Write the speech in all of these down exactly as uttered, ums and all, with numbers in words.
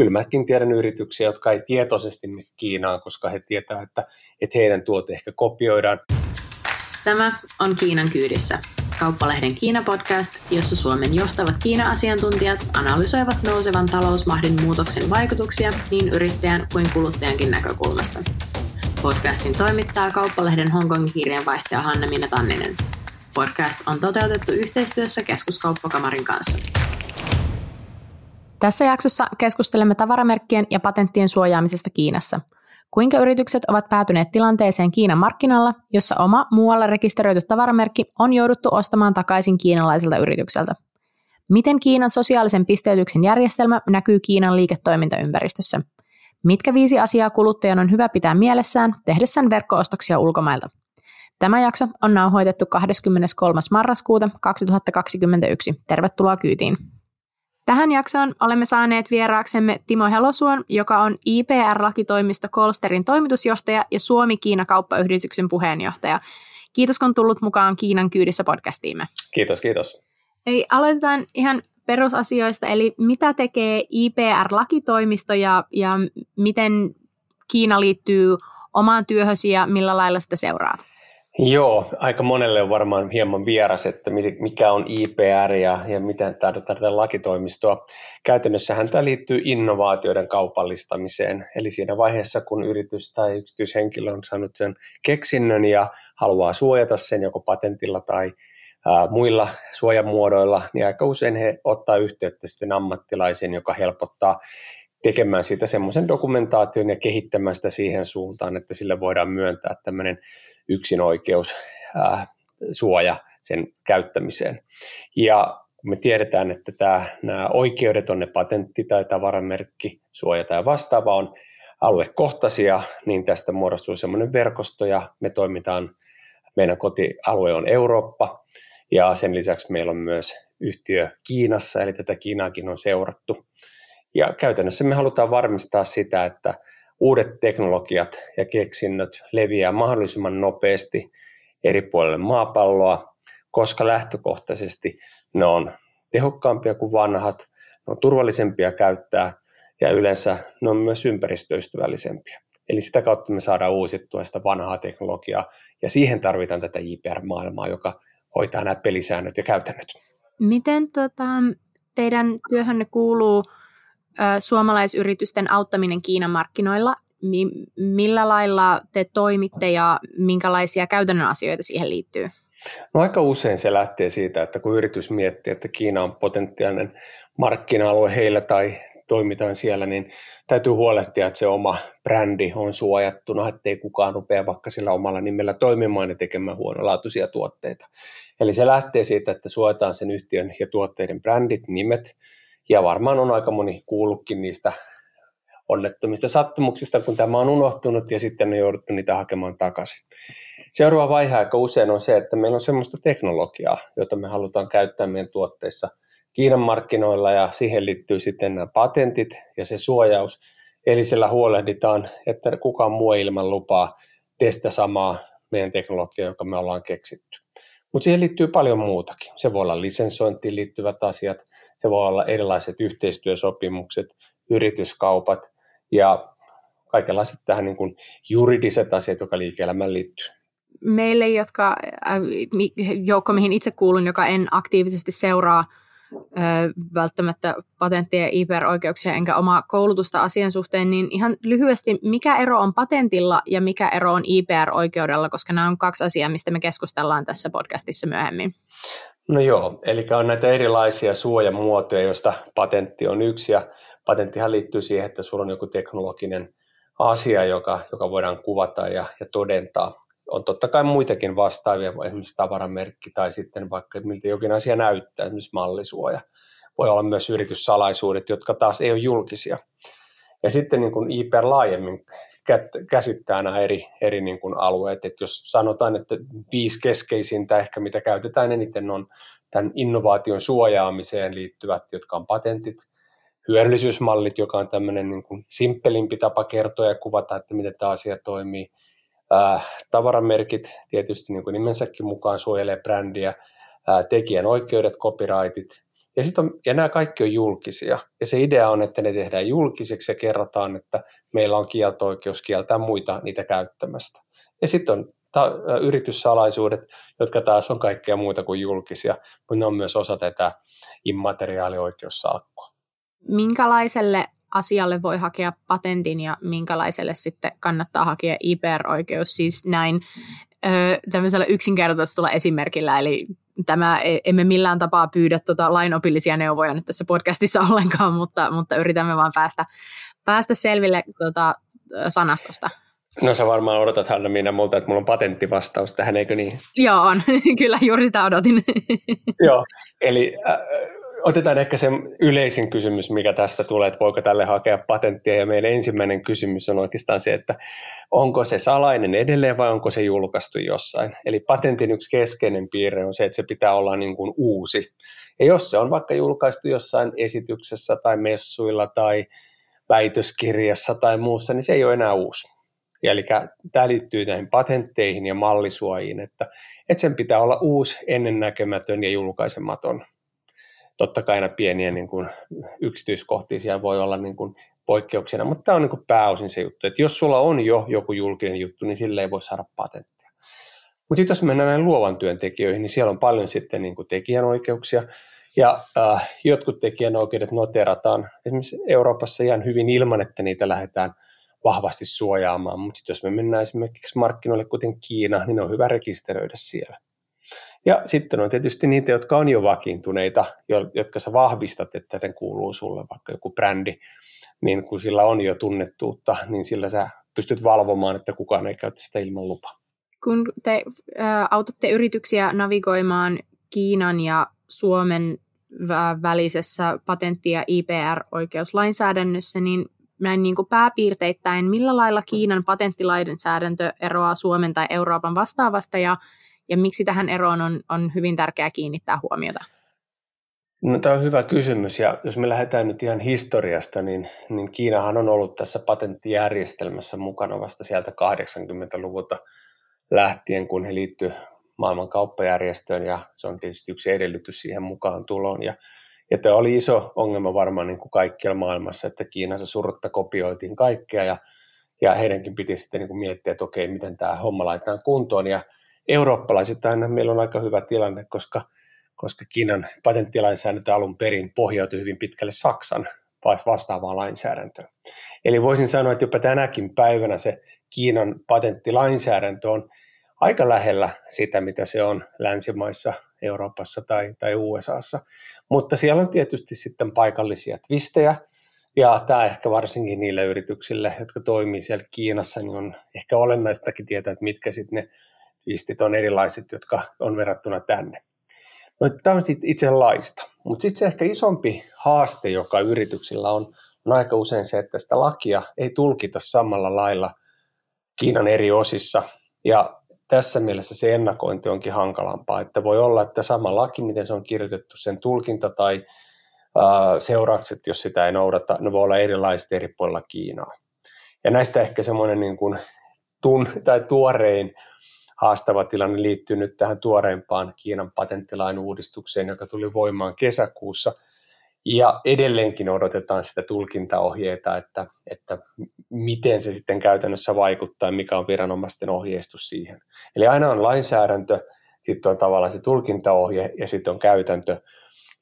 kyllä mäkin tiedän yrityksiä, jotka ei tietoisesti mene Kiinaan, koska he tietävät, että, että heidän tuote ehkä kopioidaan. Tämä on Kiinan kyydissä, Kauppalehden Kiina-podcast, jossa Suomen johtavat Kiina-asiantuntijat analysoivat nousevan talousmahdin muutoksen vaikutuksia niin yrittäjän kuin kuluttajankin näkökulmasta. Podcastin toimittaa Kauppalehden Hongkongin kirjeenvaihtaja Hanna-Miina Tanninen. Podcast on toteutettu yhteistyössä Keskuskauppakamarin kanssa. Tässä jaksossa keskustelemme tavaramerkkien ja patenttien suojaamisesta Kiinassa. Kuinka yritykset ovat päätyneet tilanteeseen Kiinan markkinalla, jossa oma muualla rekisteröity tavaramerkki on jouduttu ostamaan takaisin kiinalaiselta yritykseltä? Miten Kiinan sosiaalisen pisteytyksen järjestelmä näkyy Kiinan liiketoimintaympäristössä? Mitkä viisi asiaa kuluttajan on hyvä pitää mielessään tehdessään verkko-ostoksia ulkomailta? Tämä jakso on nauhoitettu kahdeskymmeneskolmas marraskuuta kaksituhattakaksikymmentäyksi. Tervetuloa kyytiin! Tähän jaksoon olemme saaneet vieraaksemme Timo Helosuon, joka on I P R-lakitoimisto Kolsterin toimitusjohtaja ja Suomi-Kiina kauppayhdistyksen puheenjohtaja. Kiitos, kun tullut mukaan Kiinan kyydissä podcastiimme. Kiitos, kiitos. Eli aloitetaan ihan perusasioista, eli mitä tekee I P R-lakitoimisto ja, ja miten Kiina liittyy omaan työhösi ja millä lailla sitä seuraat? Joo, aika monelle on varmaan hieman vieras, että mikä on I P R ja, ja miten tarvitaan lakitoimistoa. Käytännössähän tämä liittyy innovaatioiden kaupallistamiseen, eli siinä vaiheessa, kun yritys tai yksityishenkilö on saanut sen keksinnön ja haluaa suojata sen joko patentilla tai ää, muilla suojamuodoilla, niin aika usein he ottaa yhteyttä sitten ammattilaisen, joka helpottaa tekemään siitä semmoisen dokumentaation ja kehittämään sitä siihen suuntaan, että sille voidaan myöntää tämmöinen yksinoikeus äh, suoja sen käyttämiseen. Ja me tiedetään, että tää, nämä oikeudet on ne patentti tai tavaramerkki, suoja tai vastaava on aluekohtaisia, niin tästä muodostuu semmoinen verkosto ja me toimitaan, meidän kotialue on Eurooppa ja sen lisäksi meillä on myös yhtiö Kiinassa, eli tätä Kiinaakin on seurattu. Ja käytännössä me halutaan varmistaa sitä, että uudet teknologiat ja keksinnöt leviää mahdollisimman nopeasti eri puolille maapalloa, koska lähtökohtaisesti ne on tehokkaampia kuin vanhat, ne on turvallisempia käyttää ja yleensä ne on myös ympäristöystävällisempiä. Eli sitä kautta me saadaan uusittua sitä vanhaa teknologiaa ja siihen tarvitaan tätä I P R-maailmaa, joka hoitaa nämä pelisäännöt ja käytännöt. Miten tota, teidän työhönne kuuluu suomalaisyritysten auttaminen Kiinan markkinoilla? Millä lailla te toimitte ja minkälaisia käytännön asioita siihen liittyy? No aika usein se lähtee siitä, että kun yritys miettii, että Kiina on potentiaalinen markkina-alue heillä tai toimitaan siellä, niin täytyy huolehtia, että se oma brändi on suojattuna, ettei kukaan rupea vaikka sillä omalla nimellä toimimaan ja tekemään huonolaatuisia tuotteita. Eli se lähtee siitä, että suojataan sen yhtiön ja tuotteiden brändit, nimet. Ja varmaan on aika moni kuullutkin niistä onnettomista sattumuksista, kun tämä on unohtunut ja sitten on jouduttu niitä hakemaan takaisin. Seuraava vaihe aika usein on se, että meillä on sellaista teknologiaa, jota me halutaan käyttää meidän tuotteissa Kiinan markkinoilla ja siihen liittyy sitten nämä patentit ja se suojaus. Eli sillä huolehditaan, että kukaan muu ei ilman lupaa testa samaa meidän teknologiaa, joka me ollaan keksitty. Mutta siihen liittyy paljon muutakin. Se voi olla lisensointiin liittyvät asiat. Se voi olla erilaiset yhteistyösopimukset, yrityskaupat ja kaikenlaiset tähän niin kuin juridiset asiat, jotka liike-elämään liittyy. Meille, jotka, joukko mihin itse kuulun, joka en aktiivisesti seuraa välttämättä patenttia ja I P R-oikeuksia enkä omaa koulutusta asian suhteen, niin ihan lyhyesti, mikä ero on patentilla ja mikä ero on I P R-oikeudella, koska nämä on kaksi asiaa, mistä me keskustellaan tässä podcastissa myöhemmin. No joo, eli on näitä erilaisia suojamuotoja, joista patentti on yksi, ja patenttihan liittyy siihen, että sulla on joku teknologinen asia, joka, joka voidaan kuvata ja, ja todentaa. On totta kai muitakin vastaavia, esimerkiksi tavaramerkki tai sitten vaikka miltä jokin asia näyttää, esimerkiksi mallisuoja. Voi olla myös yrityssalaisuudet, jotka taas ei ole julkisia. Ja sitten niin kuin I P R laajemmin käsittää nämä eri, eri niin kuin alueet. Et jos sanotaan, että viisi keskeisintä ehkä mitä käytetään eniten on tämän innovaation suojaamiseen liittyvät, jotka on patentit, hyödyllisyysmallit, joka on tämmöinen niin kuin simppelimpi tapa kertoa ja kuvata, että miten tämä asia toimii. Ää, tavaramerkit tietysti niin kuin nimensäkin mukaan suojelee brändiä, ää, tekijänoikeudet, copyrightit Ja, sit on, ja nämä kaikki on julkisia. Ja se idea on, että ne tehdään julkiseksi ja kerrotaan, että meillä on kielto-oikeus kieltää muita niitä käyttämästä. Ja sitten on ta- yrityssalaisuudet, jotka taas on kaikkea muuta kuin julkisia, mutta ne on myös osa tätä immateriaalioikeussalkkua. Minkälaiselle asialle voi hakea patentin ja minkälaiselle sitten kannattaa hakea I P R-oikeus? Siis näin öö, tämmöisellä yksinkertaistulla esimerkillä, eli tämä, emme millään tapaa pyydä tuota lainopillisia neuvoja nyt tässä podcastissa ollenkaan, mutta, mutta yritämme vaan päästä, päästä selville tuota sanastosta. No sä varmaan odotat, Hanna-Miina, multa, että mulla on patenttivastaus tähän, eikö niin? Joo, on. Kyllä, juuri sitä odotin. Joo, eli äh, otetaan ehkä se yleisin kysymys, mikä tästä tulee, että voiko tälle hakea patenttia. Ja meidän ensimmäinen kysymys on oikeastaan se, että onko se salainen edelleen vai onko se julkaistu jossain. Eli patentin yksi keskeinen piirre on se, että se pitää olla niin kuin uusi. Ja jos se on vaikka julkaistu jossain esityksessä tai messuilla tai väitöskirjassa tai muussa, niin se ei ole enää uusi. Eli tämä liittyy näihin patentteihin ja mallisuojiin, että, että sen pitää olla uusi, ennennäkemätön ja julkaisematon. Totta kai aina pieniä niin kuin, yksityiskohtia siellä voi olla niin kuin, poikkeuksena, mutta tämä on niin kuin, pääosin se juttu, että jos sulla on jo joku julkinen juttu, niin sille ei voi saada patenttia. Mutta jos mennään luovan työntekijöihin, niin siellä on paljon sitten niin kuin, tekijänoikeuksia. Ja äh, jotkut tekijänoikeudet noterataan esimerkiksi Euroopassa ihan hyvin ilman, että niitä lähdetään vahvasti suojaamaan, mutta jos me mennään esimerkiksi markkinoille, kuten Kiina, niin ne on hyvä rekisteröidä siellä. Ja sitten on tietysti niitä, jotka on jo vakiintuneita, jotka sä vahvistat, että ne kuuluu sulle, vaikka joku brändi, niin kun sillä on jo tunnettuutta, niin sillä sä pystyt valvomaan, että kukaan ei käytä sitä ilman lupaa. Kun te ä, autatte yrityksiä navigoimaan Kiinan ja Suomen välisessä patentti- ja I P R-oikeuslainsäädännössä, niin näin niin kuin pääpiirteittäin, millä lailla Kiinan patenttilainsäädäntö eroaa Suomen tai Euroopan vastaavasta ja, ja miksi tähän eroon on, on hyvin tärkeää kiinnittää huomiota? No, tämä on hyvä kysymys ja jos me lähdetään nyt ihan historiasta, niin, niin Kiinahan on ollut tässä patenttijärjestelmässä mukana vasta sieltä kahdeksankymmentäluvulta lähtien, kun he liittyivät maailman kauppajärjestöön ja se on tietysti yksi edellytys siihen mukaan tuloon. Ja Ja tämä oli iso ongelma varmaan niin kuin kaikkialla maailmassa, että Kiinassa surutta kopioitiin kaikkea ja, ja heidänkin piti sitten niin kuin miettiä, että okei, miten tämä homma laitetaan kuntoon. Ja eurooppalaiset aina meillä on aika hyvä tilanne, koska, koska Kiinan patenttilainsäädäntö alun perin pohjautui hyvin pitkälle Saksan vastaavaan lainsäädäntöön. Eli voisin sanoa, että jopa tänäkin päivänä se Kiinan patenttilainsäädäntö on aika lähellä sitä, mitä se on länsimaissa, Euroopassa tai, tai U S A:ssa. Mutta siellä on tietysti sitten paikallisia twistejä, ja tämä ehkä varsinkin niille yrityksille, jotka toimii siellä Kiinassa, niin on ehkä olennaistakin tietää, että mitkä sitten ne twistit on erilaiset, jotka on verrattuna tänne. No, tämä on sitten itse laista, mutta sitten se ehkä isompi haaste, joka yrityksillä on, on aika usein se, että sitä lakia ei tulkita samalla lailla Kiinan eri osissa, ja tässä mielessä se ennakointi onkin hankalampaa, että voi olla, että sama laki, miten se on kirjoitettu, sen tulkinta tai ää, seuraukset, jos sitä ei noudata, ne voi olla erilaiset eri puolilla Kiinaa. Ja näistä ehkä semmoinen niin kuin tun- tai tuorein haastava tilanne liittyy nyt tähän tuoreimpaan Kiinan patenttilain uudistukseen, joka tuli voimaan kesäkuussa. Ja edelleenkin odotetaan sitä tulkintaohjeita, että, että miten se sitten käytännössä vaikuttaa, mikä on viranomaisten ohjeistus siihen. Eli aina on lainsäädäntö, sitten on tavallaan se tulkintaohje ja sitten on käytäntö.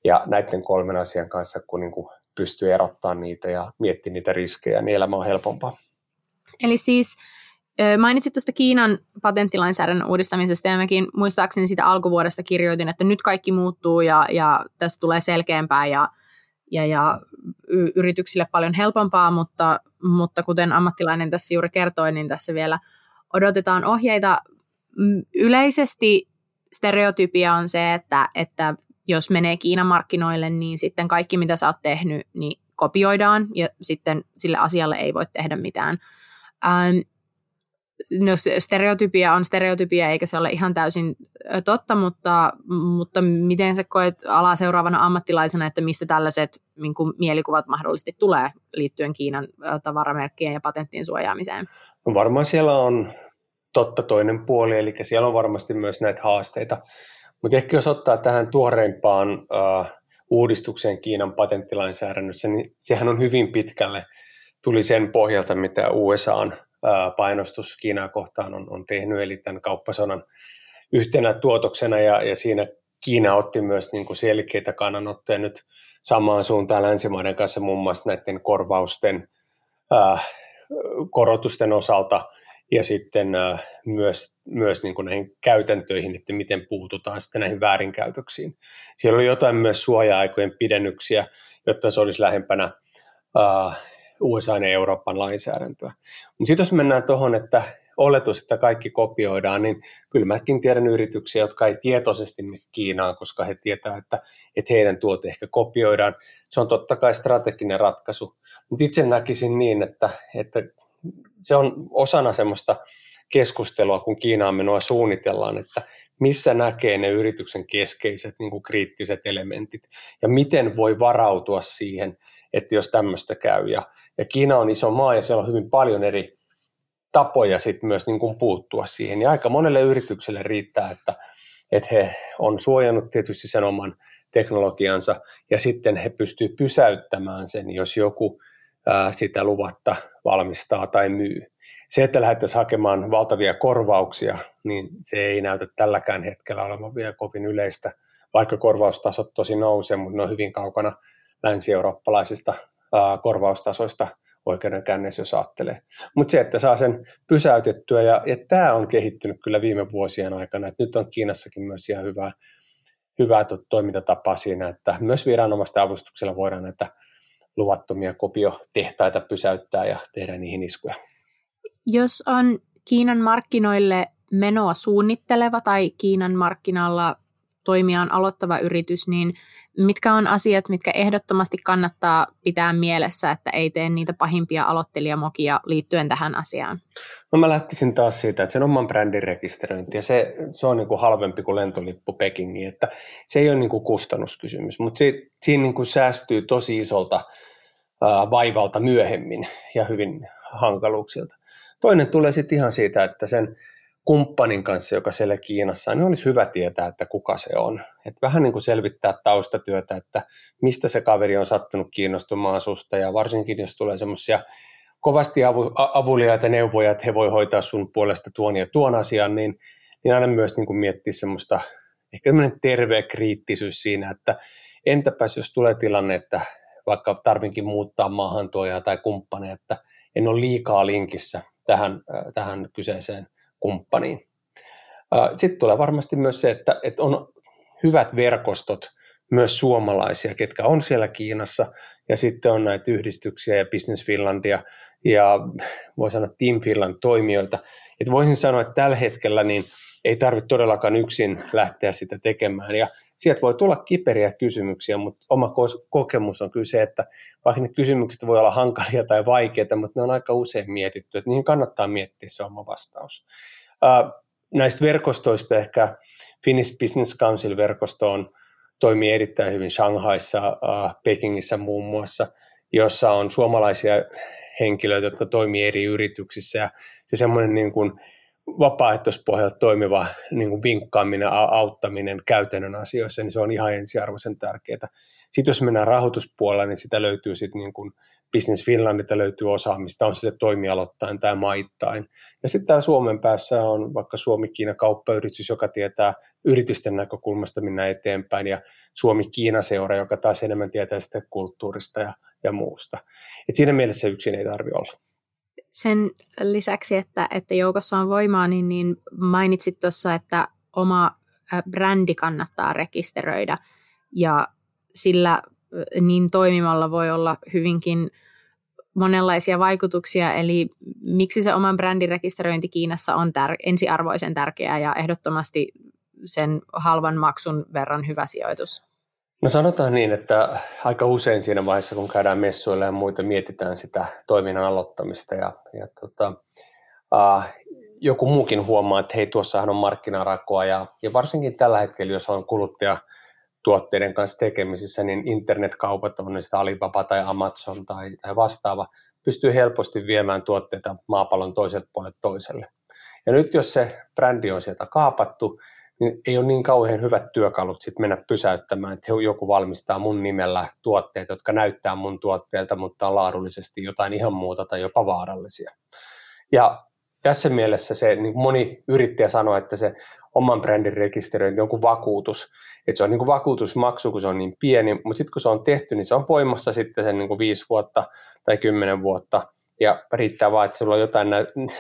Ja näiden kolmen asian kanssa, kun niin kuin pystyy erottamaan niitä ja miettimään niitä riskejä, niin elämä on helpompaa. Eli siis mainitsit tuosta Kiinan patenttilainsäädännön uudistamisesta ja mäkin muistaakseni sitä alkuvuodesta kirjoitin, että nyt kaikki muuttuu ja, ja tästä tulee selkeämpää ja Ja, ja yrityksille paljon helpompaa, mutta, mutta kuten ammattilainen tässä juuri kertoi, niin tässä vielä odotetaan ohjeita. Yleisesti stereotypia on se, että, että jos menee Kiinan markkinoille, niin sitten kaikki mitä sä oot tehnyt, niin kopioidaan ja sitten sille asialle ei voi tehdä mitään. Ähm, no, stereotypia on stereotypia, eikä se ole ihan täysin totta, mutta, mutta miten sä koet alaa seuraavana ammattilaisena, että mistä tällaiset niin kuin mielikuvat mahdollisesti tulee liittyen Kiinan tavaramerkkien ja patenttien suojaamiseen? No varmaan siellä on totta toinen puoli, eli siellä on varmasti myös näitä haasteita, mutta ehkä jos ottaa tähän tuoreimpaan äh, uudistukseen Kiinan patenttilainsäädännössä, niin sehän on hyvin pitkälle, tuli sen pohjalta, mitä U S A:n painostus Kiinaa kohtaan on, on tehnyt, eli tämän kauppasodan yhtenä tuotoksena, ja, ja siinä Kiina otti myös niin kuin selkeitä kannanottoja nyt samaan suuntaan länsimaiden kanssa muun muassa näiden korvausten äh, korotusten osalta ja sitten äh, myös, myös niin kuin näihin käytäntöihin, että miten puututaan sitten näihin väärinkäytöksiin. Siellä oli jotain myös suoja-aikojen pidennyksiä, jotta se olisi lähempänä äh, U S A ja Euroopan lainsäädäntöä. Mutta sitten jos mennään tuohon, että oletus, että kaikki kopioidaan, niin kyllä mäkin tiedän yrityksiä, jotka ei tietoisesti mene Kiinaan, koska he tietävät, että, että heidän tuote ehkä kopioidaan. Se on totta kai strateginen ratkaisu, mutta itse näkisin niin, että, että se on osana semmoista keskustelua, kun Kiinaan menoa suunnitellaan, että missä näkee ne yrityksen keskeiset niin kuin kriittiset elementit ja miten voi varautua siihen, että jos tämmöistä käy. Ja, ja Kiina on iso maa ja siellä on hyvin paljon eri tapoja sit myös niin kuin puuttua siihen. Ja aika monelle yritykselle riittää, että, että he on suojannut tietysti sen oman teknologiansa ja sitten he pystyvät pysäyttämään sen, jos joku ää, sitä luvatta valmistaa tai myy. Se, että lähdettäisiin hakemaan valtavia korvauksia, niin se ei näytä tälläkään hetkellä olevan vielä kovin yleistä, vaikka korvaustasot tosi nousee, mutta ne on hyvin kaukana länsi-eurooppalaisista ää, korvaustasoista oikeudenkäynnissä, jos ajattelee. Mutta se, että saa sen pysäytettyä, ja, ja tämä on kehittynyt kyllä viime vuosien aikana, että nyt on Kiinassakin myös ihan hyvää, hyvää toimintatapaa siinä, että myös viranomaisten avustuksella voidaan näitä luvattomia kopiotehtaita pysäyttää ja tehdä niihin iskuja. Jos on Kiinan markkinoille menoa suunnitteleva tai Kiinan markkinalla toimiaan aloittava yritys, niin mitkä on asiat, mitkä ehdottomasti kannattaa pitää mielessä, että ei tee niitä pahimpia aloittelijamokia liittyen tähän asiaan? No mä lähtisin taas siitä, että sen oman brändin rekisteröinti, ja se, se on niin kuin halvempi kuin lentolippu Pekingiin, että se ei ole niin kuin kustannuskysymys, mutta se, siinä niin kuin säästyy tosi isolta ää, vaivalta myöhemmin ja hyvin hankaluuksilta. Toinen tulee sitten ihan siitä, että sen kumppanin kanssa, joka siellä Kiinassa on, niin olisi hyvä tietää, että kuka se on. Että vähän niin kuin selvittää taustatyötä, että mistä se kaveri on sattunut kiinnostumaan susta, ja varsinkin jos tulee semmoisia kovasti avu, avuliaita neuvoja, että he voi hoitaa sun puolesta tuon ja tuon asian, niin, niin aina myös niin kuin miettiä semmoista ehkä terveä kriittisyys siinä, että entäpäs jos tulee tilanne, että vaikka tarvinkin muuttaa maahantuojaa tai kumppaneja, että en ole liikaa linkissä tähän, tähän kyseiseen kumppaniin. Sitten tulee varmasti myös se, että, että on hyvät verkostot myös suomalaisia, ketkä on siellä Kiinassa, ja sitten on näitä yhdistyksiä ja Business Finlandia ja voi sanoa Team Finland -toimijoita. Et voisin sanoa, että tällä hetkellä niin ei tarvitse todellakaan yksin lähteä sitä tekemään, ja sieltä voi tulla kiperiä kysymyksiä, mutta oma kokemus on kyllä se, että vaikka ne kysymykset voi olla hankalia tai vaikeita, mutta ne on aika usein mietitty, että niihin kannattaa miettiä se oma vastaus. Näistä verkostoista ehkä Finnish Business Council-verkostoon toimii erittäin hyvin Shanghaissa, Pekingissä muun muassa, jossa on suomalaisia henkilöitä, jotka toimii eri yrityksissä, ja se semmoinen niin kuin vapaaehtoispohjalta toimiva niin kuin vinkkaaminen, auttaminen käytännön asioissa, niin se on ihan ensiarvoisen tärkeää. Sitten jos mennään rahoituspuolella, niin sitä löytyy sitten niin kuin Business Finlandilta löytyy osaamista, on sitten toimialoittain tai maittain. Ja sitten täällä Suomen päässä on vaikka Suomi-Kiina kauppayhdistys, joka tietää yritysten näkökulmasta mennä eteenpäin, ja Suomi-Kiina-seura, joka taas enemmän tietää sitä kulttuurista ja, ja muusta. Et siinä mielessä yksin ei tarvitse olla. Sen lisäksi, että, että joukossa on voimaa, niin, niin mainitsit tuossa, että oma brändi kannattaa rekisteröidä, ja sillä niin toimimalla voi olla hyvinkin monenlaisia vaikutuksia, eli miksi se oman brändin rekisteröinti Kiinassa on tär- ensiarvoisen tärkeää ja ehdottomasti sen halvan maksun verran hyvä sijoitus? No sanotaan niin, että aika usein siinä vaiheessa, kun käydään messuilla ja muita, mietitään sitä toiminnan aloittamista ja, ja tota, äh, joku muukin huomaa, että hei, tuossahan on markkinarakoa ja, ja varsinkin tällä hetkellä, jos on kuluttajatuotteiden kanssa tekemisissä, niin internetkaupat, on niistä Alibaba tai Amazon tai, tai vastaava, pystyy helposti viemään tuotteita maapallon toiselta puolelle toiselle. Ja nyt jos se brändi on sieltä kaapattu, niin ei ole niin kauhean hyvät työkalut sit mennä pysäyttämään, että joku valmistaa mun nimellä tuotteet, jotka näyttää mun tuotteelta, mutta on laadullisesti jotain ihan muuta tai jopa vaarallisia. Ja tässä mielessä se, niin moni yrittäjä sanoo, että se oman brändin rekisteröinti on kuin vakuutus. Että se on niin kuin vakuutusmaksu, kun se on niin pieni, mutta sitten kun se on tehty, niin se on voimassa sitten sen niin kuin viisi vuotta tai kymmenen vuotta. Ja riittää vaan, että sulla on jotain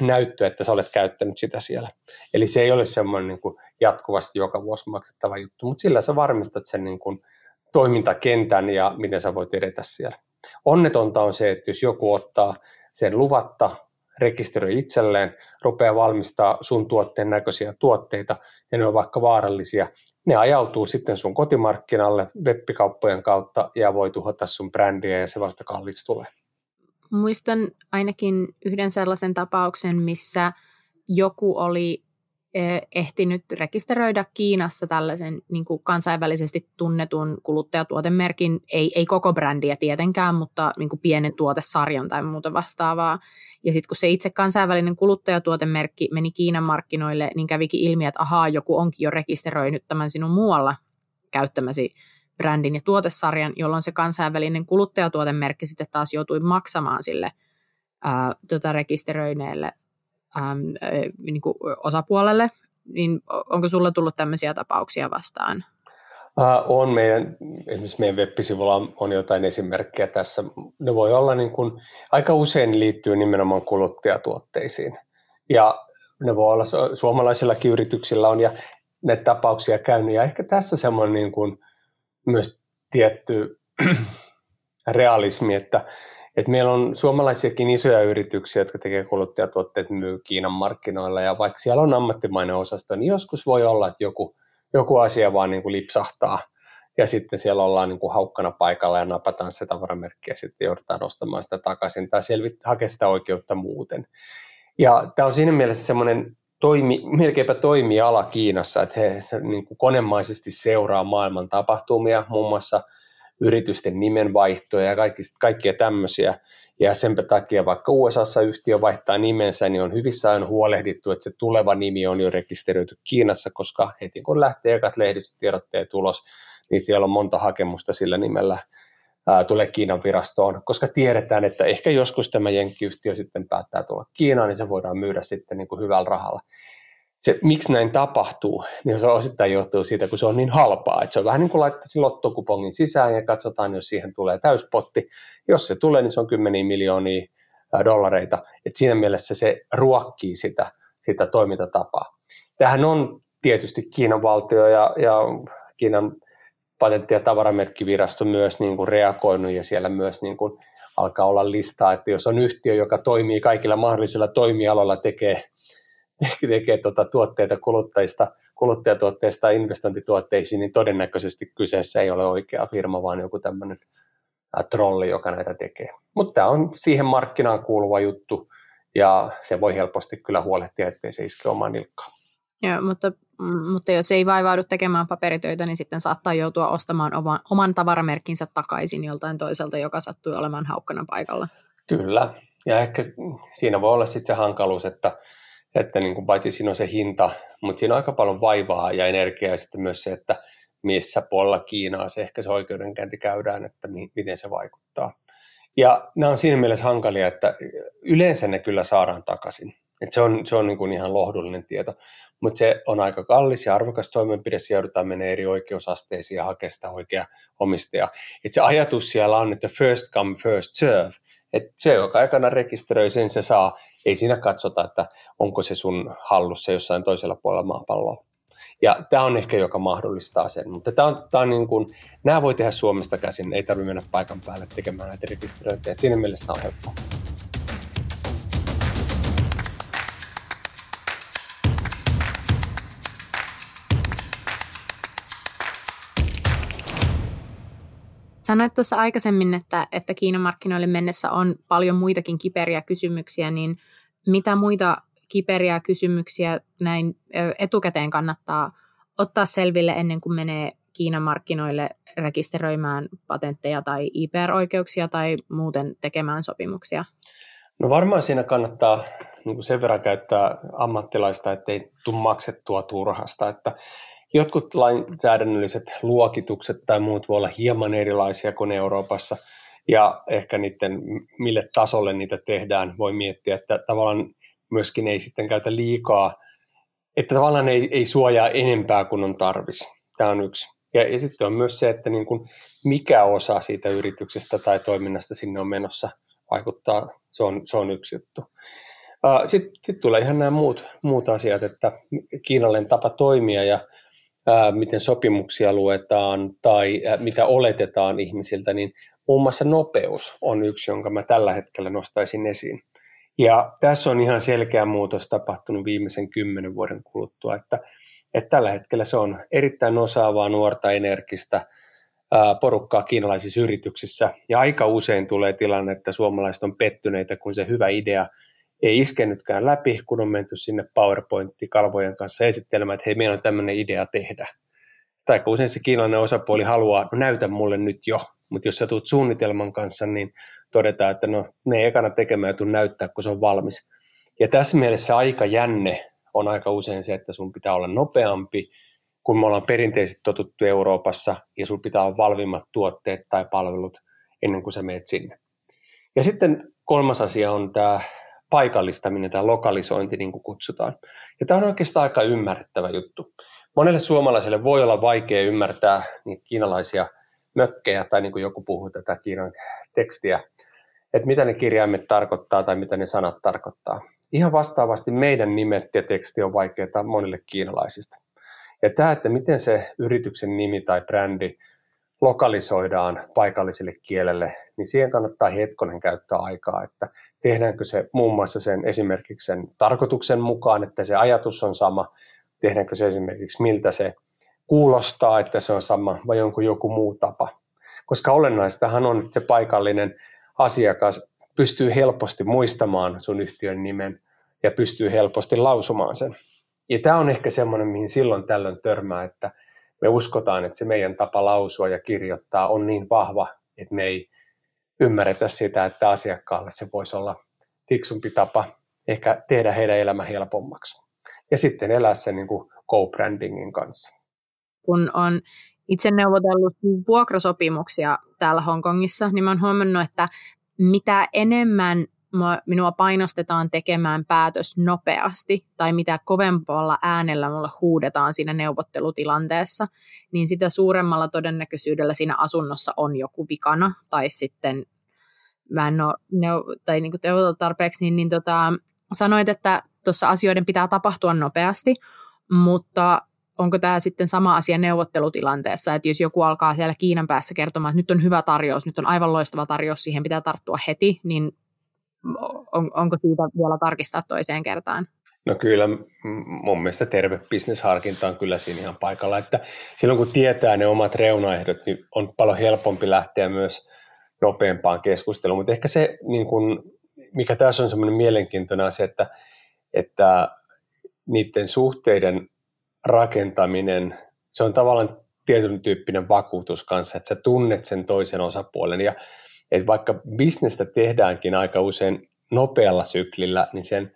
näyttöä, että sä olet käyttänyt sitä siellä. Eli se ei ole semmoinen niin kuin jatkuvasti joka vuosi maksettava juttu, mutta sillä sä varmistat sen niin kuin toimintakentän ja miten sä voit edetä siellä. Onnetonta on se, että jos joku ottaa sen luvatta, rekisteröi itselleen, rupeaa valmistaa sun tuotteen näköisiä tuotteita, ja ne on vaikka vaarallisia, ne ajautuu sitten sun kotimarkkinalle webbikauppojen kautta ja voi tuhota sun brändiä, ja se vasta kalliiksi tulee. Muistan ainakin yhden sellaisen tapauksen, missä joku oli ehtinyt rekisteröidä Kiinassa tällaisen niin kuin kansainvälisesti tunnetun kuluttajatuotemerkin, ei, ei koko brändiä tietenkään, mutta niin kuin pienen tuotesarjan tai muuta vastaavaa. Ja sitten kun se itse kansainvälinen kuluttajatuotemerkki meni Kiinan markkinoille, niin kävikin ilmi, että ahaa, joku onkin jo rekisteröinyt tämän sinun muualla käyttämäsi brändin ja tuotesarjan, jolloin se kansainvälinen kuluttajatuotemerkki sitten taas joutui maksamaan sille ää, tota rekisteröineelle Ähm, niin kuin osapuolelle, niin onko sulla tullut tämmöisiä tapauksia vastaan? Äh, on. Meidän, esimerkiksi meidän web-sivulla on, on jotain esimerkkejä tässä. Ne voi olla niin kuin, aika usein liittyy nimenomaan kuluttajatuotteisiin. Ja ne voi olla suomalaisillakin yrityksillä on ja näitä tapauksia käynyt. Ja ehkä tässä semmoinen niin kuin, myös tietty realismi, että Et meillä on suomalaisiakin isoja yrityksiä, jotka tekee kuluttajatuotteet, myy Kiinan markkinoilla, ja vaikka siellä on ammattimainen osasto, niin joskus voi olla, että joku, joku asia vaan niin kuin lipsahtaa, ja sitten siellä ollaan niin kuin haukkana paikalla, ja napataan se tavaramerkki, ja sitten joudutaan ostamaan sitä takaisin, tai selvit- hakea sitä oikeutta muuten. Ja tämä on siinä mielessä semmoinen toimi, melkeinpä toimiala Kiinassa, että he niin kuin konemaisesti seuraa maailman tapahtumia, muun muassa yritysten nimenvaihtoja ja kaikkia tämmöisiä. Ja sen takia vaikka U S A:ssa yhtiö vaihtaa nimensä, niin on hyvissä ajoin huolehdittu, että se tuleva nimi on jo rekisteröity Kiinassa, koska heti kun lähtee ekat lehdistötiedotteet ulos, niin siellä on monta hakemusta sillä nimellä ää, tulee Kiinan virastoon, koska tiedetään, että ehkä joskus tämä jenkkiyhtiö sitten päättää tulla Kiinaan, niin se voidaan myydä sitten niin kuin hyvällä rahalla. Se, miksi näin tapahtuu, niin se osittain johtuu siitä, kun se on niin halpaa. Että se on vähän niin kuin laittaisi lottokupongin sisään ja katsotaan, jos siihen tulee täyspotti. Jos se tulee, niin se on kymmeniä miljoonia dollareita. Et siinä mielessä se ruokkii sitä, sitä toimintatapaa. Tämähän on tietysti Kiinan valtio ja, ja Kiinan patentti- ja tavaramerkkivirasto myös niin kuin reagoinut ja siellä myös niin kuin alkaa olla listaa, että jos on yhtiö, joka toimii kaikilla mahdollisilla toimialoilla, tekee tekee tuota tuotteita kuluttajista, kuluttajatuotteista tai investointituotteisiin, niin todennäköisesti kyseessä ei ole oikea firma, vaan joku tämmöinen trolli, joka näitä tekee. Mutta tämä on siihen markkinaan kuuluva juttu, ja se voi helposti kyllä huolehtia, ettei se iske omaan nilkkaan. Joo, mutta, mutta jos ei vaivaudu tekemään paperitöitä, niin sitten saattaa joutua ostamaan oman, oman tavaramerkkinsä takaisin joltain toiselta, joka sattui olemaan haukkana paikalla. Kyllä, ja ehkä siinä voi olla sitten se hankaluus, että että niin kuin paitsi siinä on se hinta, mutta siinä on aika paljon vaivaa ja energiaa ja sitten myös se, että missä puolella Kiinaa se ehkä se oikeudenkäynti käydään, että miten se vaikuttaa. Ja nämä on siinä mielessä hankalia, että yleensä ne kyllä saadaan takaisin. Että se on, se on niin kuin ihan lohdullinen tieto, mutta se on aika kallis ja arvokas toimenpide, se joudutaan menemään eri oikeusasteisiin ja hakea sitä oikeaa omistajaa. Että se ajatus siellä on, että first come, first serve. Että se, joka aikana rekisteröi, sen se saa. Ei siinä katsota, että onko se sun hallussa jossain toisella puolella maapalloa. Ja tämä on ehkä, joka mahdollistaa sen. Mutta tämä on, tämä on niin kuin, nämä voi tehdä Suomesta käsin, ei tarvitse mennä paikan päälle tekemään näitä rekisteröintejä. Siinä mielessä on helppoa. Sanoit tuossa aikaisemmin, että, että Kiinan markkinoille mennessä on paljon muitakin kiperiä kysymyksiä, niin mitä muita kiperiä kysymyksiä näin etukäteen kannattaa ottaa selville ennen kuin menee Kiinan markkinoille rekisteröimään patentteja tai I P R-oikeuksia tai muuten tekemään sopimuksia? No varmaan siinä kannattaa niin kuin sen verran käyttää ammattilaista, ettei tule maksettua turhasta, että Jotkut lainsäädännölliset luokitukset tai muut voi olla hieman erilaisia kuin Euroopassa, ja ehkä niiden, mille tasolle niitä tehdään, voi miettiä, että tavallaan myöskin ei sitten käytä liikaa, että tavallaan ei, ei suojaa enempää kuin on tarvis. Tämä on yksi. Ja, ja sitten on myös se, että niin kun mikä osa siitä yrityksestä tai toiminnasta sinne on menossa vaikuttaa, se on, se on yksi juttu. Sitten sit tulee ihan nämä muut, muut asiat, että kiinalainen tapa toimia ja ää, miten sopimuksia luetaan tai ää, mitä oletetaan ihmisiltä, niin muun muassa nopeus on yksi, jonka mä tällä hetkellä nostaisin esiin. Ja tässä on ihan selkeä muutos tapahtunut viimeisen kymmenen vuoden kuluttua, että, että tällä hetkellä se on erittäin osaavaa, nuorta, energistä ää, porukkaa kiinalaisissa yrityksissä. Ja aika usein tulee tilanne, että suomalaiset on pettyneitä, kun se hyvä idea ei iskenytkään läpi, kun on menty sinne PowerPoint-kalvojen kanssa esittelemään, että hei, meillä on tämmöinen idea tehdä. Tai usein se kiinalainen osapuoli haluaa, no näytä mulle nyt jo, mutta jos sä tulet suunnitelman kanssa, niin todetaan, että no ne ei ekana tekemään ja tule näyttää, kun se on valmis. Ja tässä mielessä aika jänne on aika usein se, että sun pitää olla nopeampi, kun me ollaan perinteisesti totuttu Euroopassa, ja sun pitää olla valvimmat tuotteet tai palvelut ennen kuin sä menet sinne. Ja sitten kolmas asia on tämä paikallistaminen tai lokalisointi, niin kuin kutsutaan. Ja tämä on oikeastaan aika ymmärrettävä juttu. Monelle suomalaiselle voi olla vaikea ymmärtää niitä kiinalaisia mökkejä, tai niin kuin joku puhuu tätä Kiinan tekstiä, että mitä ne kirjaimet tarkoittaa tai mitä ne sanat tarkoittaa. Ihan vastaavasti meidän nimet ja teksti on vaikeaa monille kiinalaisista. Ja tämä, että miten se yrityksen nimi tai brändi lokalisoidaan paikalliselle kielelle, niin siihen kannattaa hetkonen käyttää aikaa, että tehdäänkö se muun muassa sen esimerkiksi sen tarkoituksen mukaan, että se ajatus on sama, tehdäänkö se esimerkiksi miltä se kuulostaa, että se on sama, vai onko joku muu tapa. Koska olennaistahan on, että se paikallinen asiakas pystyy helposti muistamaan sun yhtiön nimen ja pystyy helposti lausumaan sen. Ja tämä on ehkä semmoinen, mihin silloin tällöin törmää, että me uskotaan, että se meidän tapa lausua ja kirjoittaa on niin vahva, että me ei ymmärretä sitä, että asiakkaalle se voisi olla fiksumpi tapa ehkä tehdä heidän elämä helpommaksi. Ja sitten elää sen niin kuin co-brandingin kanssa. Kun on itse neuvotellut vuokrasopimuksia täällä Hongkongissa, niin mä oon huomannut, että mitä enemmän minua painostetaan tekemään päätös nopeasti tai mitä kovempalla äänellä mulle huudetaan siinä neuvottelutilanteessa, niin sitä suuremmalla todennäköisyydellä siinä asunnossa on joku vikana tai sitten mä en ole neu- tai niin kuin neuvoteltu tarpeeksi, niin, niin tota, sanoit, että tuossa asioiden pitää tapahtua nopeasti, mutta onko tämä sitten sama asia neuvottelutilanteessa, että jos joku alkaa siellä Kiinan päässä kertomaan, että nyt on hyvä tarjous, nyt on aivan loistava tarjous, siihen pitää tarttua heti, niin on, onko siitä vielä tarkistaa toiseen kertaan? No kyllä, mun mielestä terve bisnesharkinta on kyllä siinä ihan paikalla, että silloin kun tietää ne omat reunaehdot, niin on paljon helpompi lähteä myös nopeampaan keskusteluun, mutta ehkä se, niin kun, mikä tässä on semmoinen mielenkiintoinen asia, että, että niiden suhteiden rakentaminen, se on tavallaan tietyn tyyppinen vakuutus kanssa, että sä tunnet sen toisen osapuolen ja että vaikka bisnestä tehdäänkin aika usein nopealla syklillä, niin sen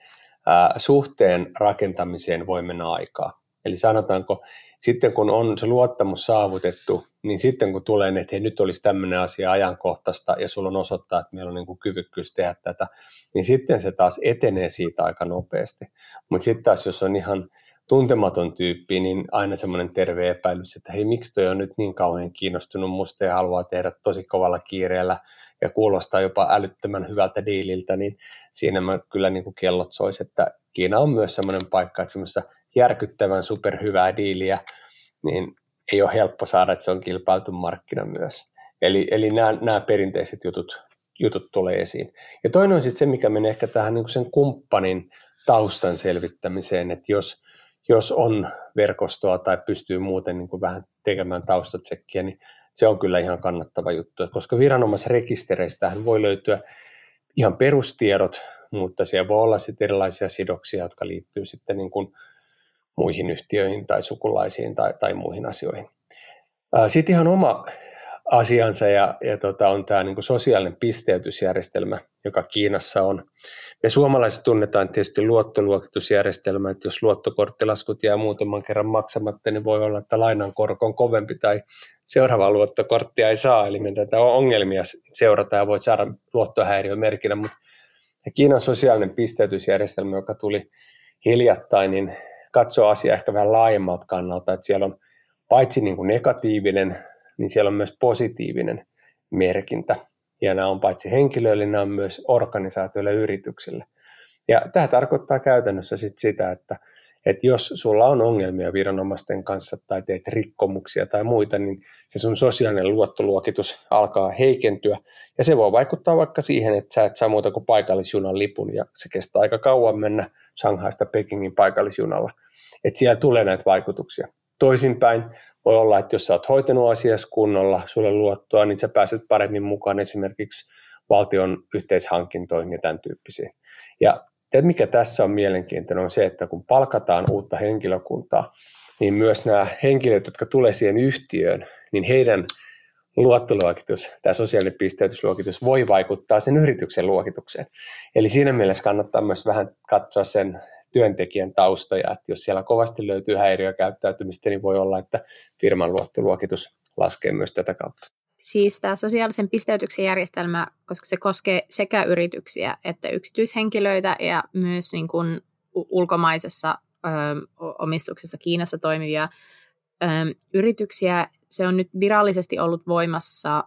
ää, suhteen rakentamiseen voi mennä aikaa. Eli sanotaanko, sitten kun on se luottamus saavutettu, niin sitten kun tulee, että hei, nyt olisi tämmöinen asia ajankohtaista ja sulla on osoittaa, että meillä on niin kuin kyvykkyys tehdä tätä, niin sitten se taas etenee siitä aika nopeasti. Mutta sitten taas, jos on ihan tuntematon tyyppi, niin aina semmoinen terve epäilys, että hei, miksi toi on nyt niin kauhean kiinnostunut musta ja haluaa tehdä tosi kovalla kiireellä ja kuulostaa jopa älyttömän hyvältä diililtä, niin siinä mä kyllä niin kuin kellot sois, että Kiina on myös semmoinen paikka, että semmoista järkyttävän superhyvää diiliä, niin ei ole helppo saada, että se on kilpailtu markkina myös. Eli, eli nämä, nämä perinteiset jutut, jutut tulee esiin. Ja toinen on sitten se, mikä menee ehkä tähän niin kuin sen kumppanin taustan selvittämiseen, että jos Jos on verkostoa tai pystyy muuten niin kuin vähän tekemään taustatsekkiä, niin se on kyllä ihan kannattava juttu, koska viranomaisrekistereistähän voi löytyä ihan perustiedot, mutta siellä voi olla sitten erilaisia sidoksia, jotka liittyy sitten niin kuin muihin yhtiöihin tai sukulaisiin tai, tai muihin asioihin. Sitten ihan oma asiansa ja, ja tota, on tämä niin kuin sosiaalinen pisteytysjärjestelmä, joka Kiinassa on. Me suomalaiset tunnetaan tietysti luottoluokitusjärjestelmä, että jos luottokorttilaskut jää muutaman kerran maksamatta, niin voi olla, että lainan korko on kovempi tai seuraavaa luottokorttia ei saa. Eli me tätä ongelmia seurata ja voit saada luottohäiriömerkinnän, mutta Kiinan sosiaalinen pisteytysjärjestelmä, joka tuli hiljattain, niin katsoo asiaa ehkä vähän laajemmalta kannalta, että siellä on paitsi niin kuin negatiivinen, niin siellä on myös positiivinen merkintä. Ja nämä on paitsi henkilöille, nämä on myös organisaatioille ja yrityksille. Ja tämä tarkoittaa käytännössä sit sitä, että, että jos sulla on ongelmia viranomaisten kanssa tai teet rikkomuksia tai muita, niin se sun sosiaalinen luottoluokitus alkaa heikentyä. Ja se voi vaikuttaa vaikka siihen, että sä et saa muuta kuin paikallisjunan lipun ja se kestää aika kauan mennä Shanghaista Pekingin paikallisjunalla. Että siellä tulee näitä vaikutuksia. Toisinpäin. Voi olla, että jos sä oot hoitanut asiassa kunnolla sulle luottoa, niin sä pääset paremmin mukaan esimerkiksi valtion yhteishankintoihin ja tämän tyyppisiin. Ja mikä tässä on mielenkiintoinen on se, että kun palkataan uutta henkilökuntaa, niin myös nämä henkilöt, jotka tulee siihen yhtiöön, niin heidän luottoluokitus tai sosiaalinen pisteytysluokitus voi vaikuttaa sen yrityksen luokitukseen. Eli siinä mielessä kannattaa myös vähän katsoa sen työntekijän taustoja, että jos siellä kovasti löytyy häiriökäyttäytymistä, niin voi olla, että firman luottoluokitus laskee myös tätä kautta. Siis tämä sosiaalisen pisteytyksen järjestelmä, koska se koskee sekä yrityksiä että yksityishenkilöitä ja myös niin kuin ulkomaisessa ö, omistuksessa Kiinassa toimivia ö, yrityksiä, se on nyt virallisesti ollut voimassa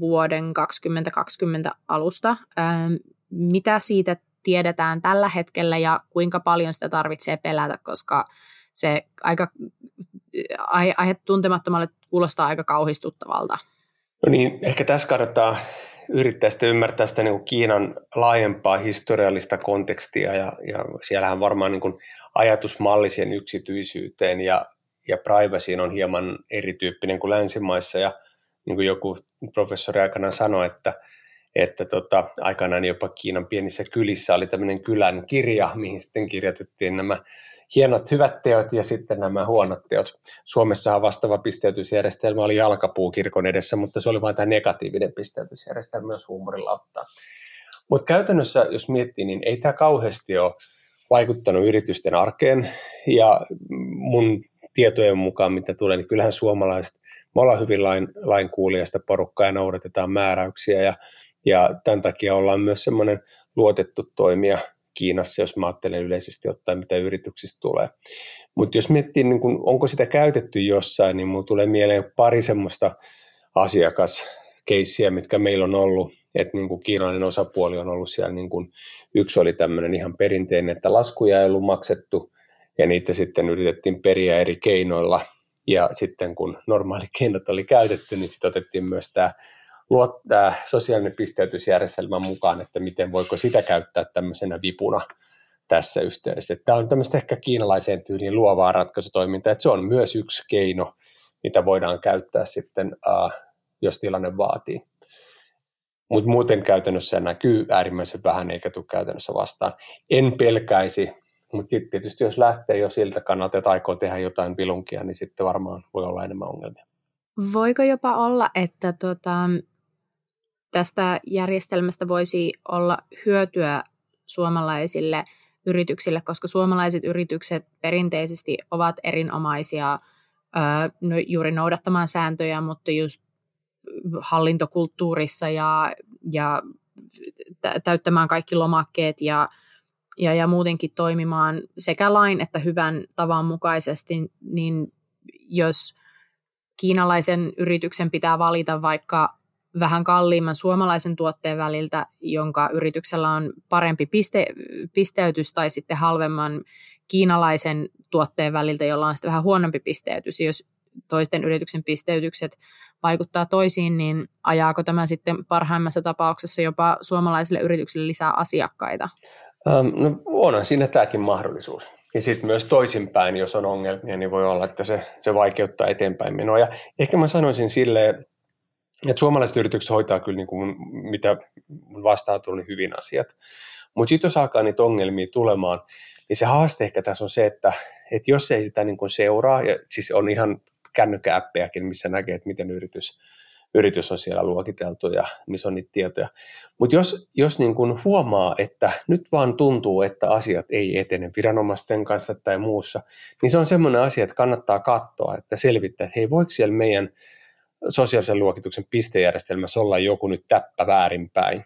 vuoden kaksituhattakaksikymmentä alusta. Ö, mitä siitä tiedetään tällä hetkellä ja kuinka paljon sitä tarvitsee pelätä, koska se aika aihe tuntemattomalle kuulostaa aika kauhistuttavalta. No niin, ehkä tässä kannattaa yrittää sitä ymmärtää sitä niin kuin Kiinan laajempaa historiallista kontekstia ja, ja siellähän varmaan niin kuin ajatusmalli siihen yksityisyyteen ja, ja privacyin on hieman erityyppinen kuin länsimaissa ja niin kuin joku professori aikanaan sanoi, että että tota, aikanaan jopa Kiinan pienissä kylissä oli tämmöinen kylän kirja, mihin sitten kirjoitettiin nämä hienot hyvät teot ja sitten nämä huonot teot. Suomessahan vastaava pisteytysjärjestelmä oli jalkapuukirkon edessä, mutta se oli vain tämä negatiivinen pisteytysjärjestelmä, jos huumorilla ottaa. Mutta käytännössä, jos miettii, niin ei tämä kauheasti ole vaikuttanut yritysten arkeen ja mun tietojen mukaan, mitä tulee, niin kyllähän suomalaiset, me ollaan hyvin lain, lainkuuliaista porukkaa ja noudatetaan määräyksiä ja Ja tämän takia ollaan myös semmoinen luotettu toimija Kiinassa, jos mä ajattelen yleisesti ottaen, mitä yrityksistä tulee. Mutta jos miettii, niin kun, onko sitä käytetty jossain, niin mulla tulee mieleen pari semmoista asiakaskeissiä, mitkä meillä on ollut. Että niin kun kiinalainen osapuoli on ollut siellä, niin kun yksi oli tämmöinen ihan perinteinen, että laskuja ei ollut maksettu ja niitä sitten yritettiin periä eri keinoilla. Ja sitten kun normaali keinot oli käytetty, niin sitten otettiin myös tämä luottaa sosiaalinen pisteytysjärjestelmän mukaan, että miten voiko sitä käyttää tämmöisenä vipuna tässä yhteydessä. Tämä on tämmöistä ehkä kiinalaiseen tyyliin luovaa ratkaisutoimintaa, että se on myös yksi keino, mitä voidaan käyttää sitten, jos tilanne vaatii. Mutta muuten käytännössä näkyy äärimmäisen vähän, eikä tule käytännössä vastaan. En pelkäisi, mutta tietysti jos lähtee jo siltä kannalta, että aikoo tehdä jotain vilunkia, niin sitten varmaan voi olla enemmän ongelmia. Voiko jopa olla, että tuota... tästä järjestelmästä voisi olla hyötyä suomalaisille yrityksille, koska suomalaiset yritykset perinteisesti ovat erinomaisia no, juuri noudattamaan sääntöjä, mutta just hallintokulttuurissa ja, ja täyttämään kaikki lomakkeet ja, ja, ja muutenkin toimimaan sekä lain että hyvän tavan mukaisesti, niin jos kiinalaisen yrityksen pitää valita vaikka vähän kalliimman suomalaisen tuotteen väliltä, jonka yrityksellä on parempi piste, pisteytys tai sitten halvemman kiinalaisen tuotteen väliltä, jolla on sitten vähän huonompi pisteytys. Jos toisten yrityksen pisteytykset vaikuttaa toisiin, niin ajaako tämä sitten parhaimmassa tapauksessa jopa suomalaisille yrityksille lisää asiakkaita? Ähm, no onhan siinä tämäkin mahdollisuus. Ja sitten myös toisinpäin, jos on ongelmia, niin voi olla, että se, se vaikeuttaa eteenpäin menoa. Ja ehkä mä sanoisin silleen, että suomalaiset yritykset hoitaa kyllä niin kuin mitä vastaan tulee niin hyvin asiat. Mutta sitten jos alkaa niitä ongelmia tulemaan, niin se haaste ehkä tässä on se, että, että jos ei sitä niin kuin seuraa, ja siis on ihan kännykkääppejäkin, missä näkee, että miten yritys yritys on siellä luokiteltu ja missä on niitä tietoja. Mutta jos, jos niin kun huomaa, että nyt vaan tuntuu, että asiat ei etene viranomaisten kanssa tai muussa, niin se on semmoinen asia, että kannattaa katsoa, että selvittää, että hei, voiko siellä meidän sosiaalisen luokituksen pistejärjestelmässä olla joku nyt täppä väärinpäin.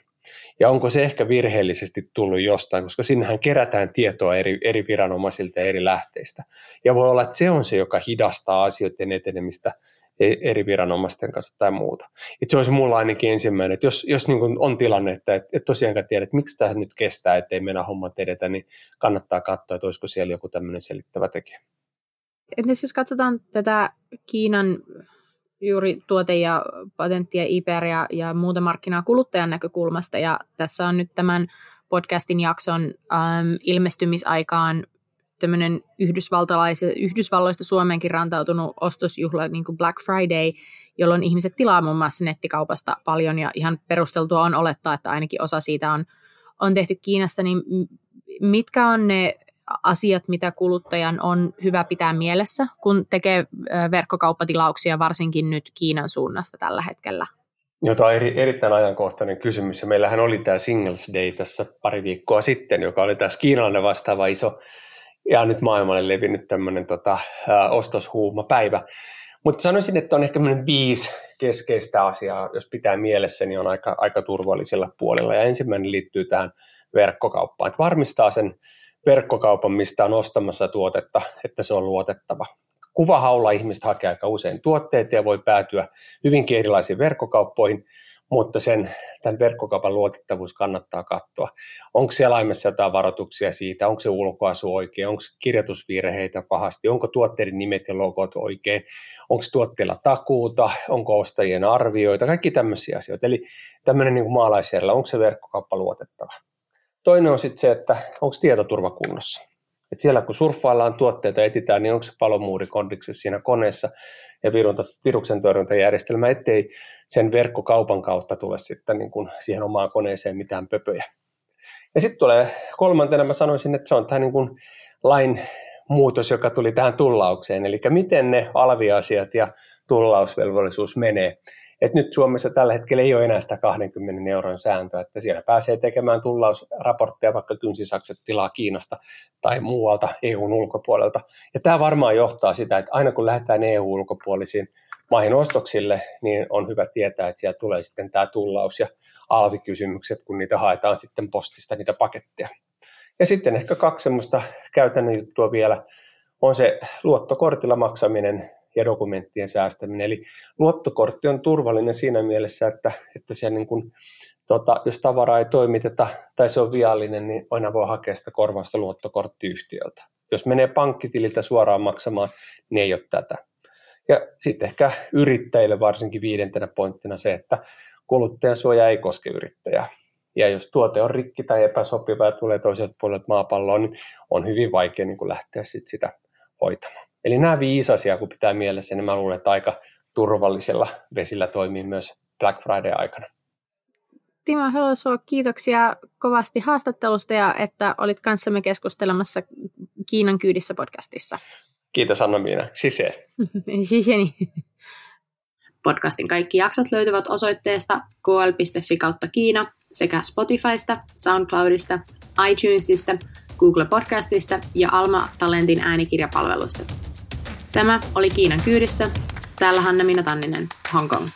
Ja onko se ehkä virheellisesti tullut jostain, koska sinnehän kerätään tietoa eri, eri viranomaisilta ja eri lähteistä. Ja voi olla, että se on se, joka hidastaa asioiden etenemistä eri viranomaisten kanssa tai muuta. Et se olisi mulla ainakin ensimmäinen, että jos, jos niin kuin on tilanne, että et, et tosiaankaan tiedä, että miksi tämä nyt kestää, ettei mennä hommat edetä, niin kannattaa katsoa, että olisiko siellä joku tämmöinen selittävä tekijä. Entäs jos katsotaan tätä Kiinan juuri tuote- ja patentti- ja I P R ja, ja muuta markkinaa kuluttajan näkökulmasta, ja tässä on nyt tämän podcastin jakson äm, ilmestymisaikaan tämmöinen Yhdysvalloista Suomeenkin rantautunut ostosjuhla, niin kuin Black Friday, jolloin ihmiset tilaa muun muassa nettikaupasta paljon, ja ihan perusteltua on olettaa, että ainakin osa siitä on, on tehty Kiinasta, niin mitkä on ne asiat, mitä kuluttajan on hyvä pitää mielessä, kun tekee verkkokauppatilauksia varsinkin nyt Kiinan suunnasta tällä hetkellä? Tämä on eri, erittäin ajankohtainen kysymys, ja meillähän oli tämä Singles Day tässä pari viikkoa sitten, joka oli tässä kiinalainen vastaava iso ja nyt maailmalle levinnyt tämmöinen tota, ostoshuumapäivä. Mutta sanoisin, että on ehkä viisi keskeistä asiaa, jos pitää mielessä, niin on aika, aika turvallisella puolella. Ja ensimmäinen liittyy tähän verkkokauppaan, että varmistaa sen verkkokaupan, mistä on ostamassa tuotetta, että se on luotettava. Kuvahaulla ihmiset hakee aika usein tuotteita ja voi päätyä hyvinkin erilaisiin verkkokauppoihin, mutta sen, tämän verkkokaupan luotettavuus kannattaa katsoa. Onko selaimessa jotain varoituksia siitä, onko se ulkoasu oikein, onko kirjoitusvirheitä pahasti, onko tuotteiden nimet ja logot oikein, onko tuotteilla takuuta, onko ostajien arvioita, kaikki tämmöisiä asioita. Eli tämmöinen niin kuin maalaisjärjellä, onko se verkkokauppa luotettava. Toinen on sitten se, että onko tietoturva kunnossa. Et siellä kun surffaillaan tuotteita etitään, niin onko se palomuuri kondiksessa siinä koneessa ja viruksen torjuntajärjestelmä, ettei sen verkkokaupan kautta tule sitten niin kuin siihen omaan koneeseen mitään pöpöjä. Ja sitten tulee kolmantena, mä sanoisin, että se on tämä niin kuin lain muutos, joka tuli tähän tullaukseen. Eli miten ne alviasiat ja tullausvelvollisuus menee. Et nyt Suomessa tällä hetkellä ei ole enää sitä kaksikymmentä euron sääntöä, että siellä pääsee tekemään tullausraportteja, vaikka kynsisakset tilaa Kiinasta tai muualta E U:n ulkopuolelta. Ja tämä varmaan johtaa sitä, että aina kun lähdetään E U-ulkopuolisiin maihin ostoksille, niin on hyvä tietää, että siellä tulee sitten tämä tullaus- ja alvikysymykset, kun niitä haetaan sitten postista niitä paketteja. Ja sitten ehkä kaksi semmoista käytännön juttua vielä on se luottokortilla maksaminen ja dokumenttien säästäminen. Eli luottokortti on turvallinen siinä mielessä, että, että se niin kuin, tota, jos tavaraa ei toimiteta tai se on viallinen, niin aina voi hakea sitä korvausta luottokorttiyhtiöltä. Jos menee pankkitililtä suoraan maksamaan, niin ei ole tätä. Ja sitten ehkä yrittäjille varsinkin viidentenä pointtina se, että kuluttajan suoja ei koske yrittäjää. Ja jos tuote on rikki tai epäsopiva ja tulee toiselta puolelta maapalloon, niin on hyvin vaikea niin kuin lähteä sit sitä hoitamaan. Eli nämä viisi asiaa, kun pitää mielessä, niin mä luulen, että aika turvallisella vesillä toimii myös Black Friday-aikana. Timo Helosuon, kiitoksia kovasti haastattelusta ja että olit kanssamme keskustelemassa Kiinan kyydissä podcastissa. Kiitos Hanna-Miina. Sisee. Siseni. Podcastin kaikki jaksot löytyvät osoitteesta kl.fi kautta Kiina sekä Spotifysta, SoundCloudista, iTunesista, Google Podcastista ja Alma Talentin äänikirjapalveluista. Tämä oli Kiinan kyydissä. Täällä Hanna-Miina Tanninen, Hongkong.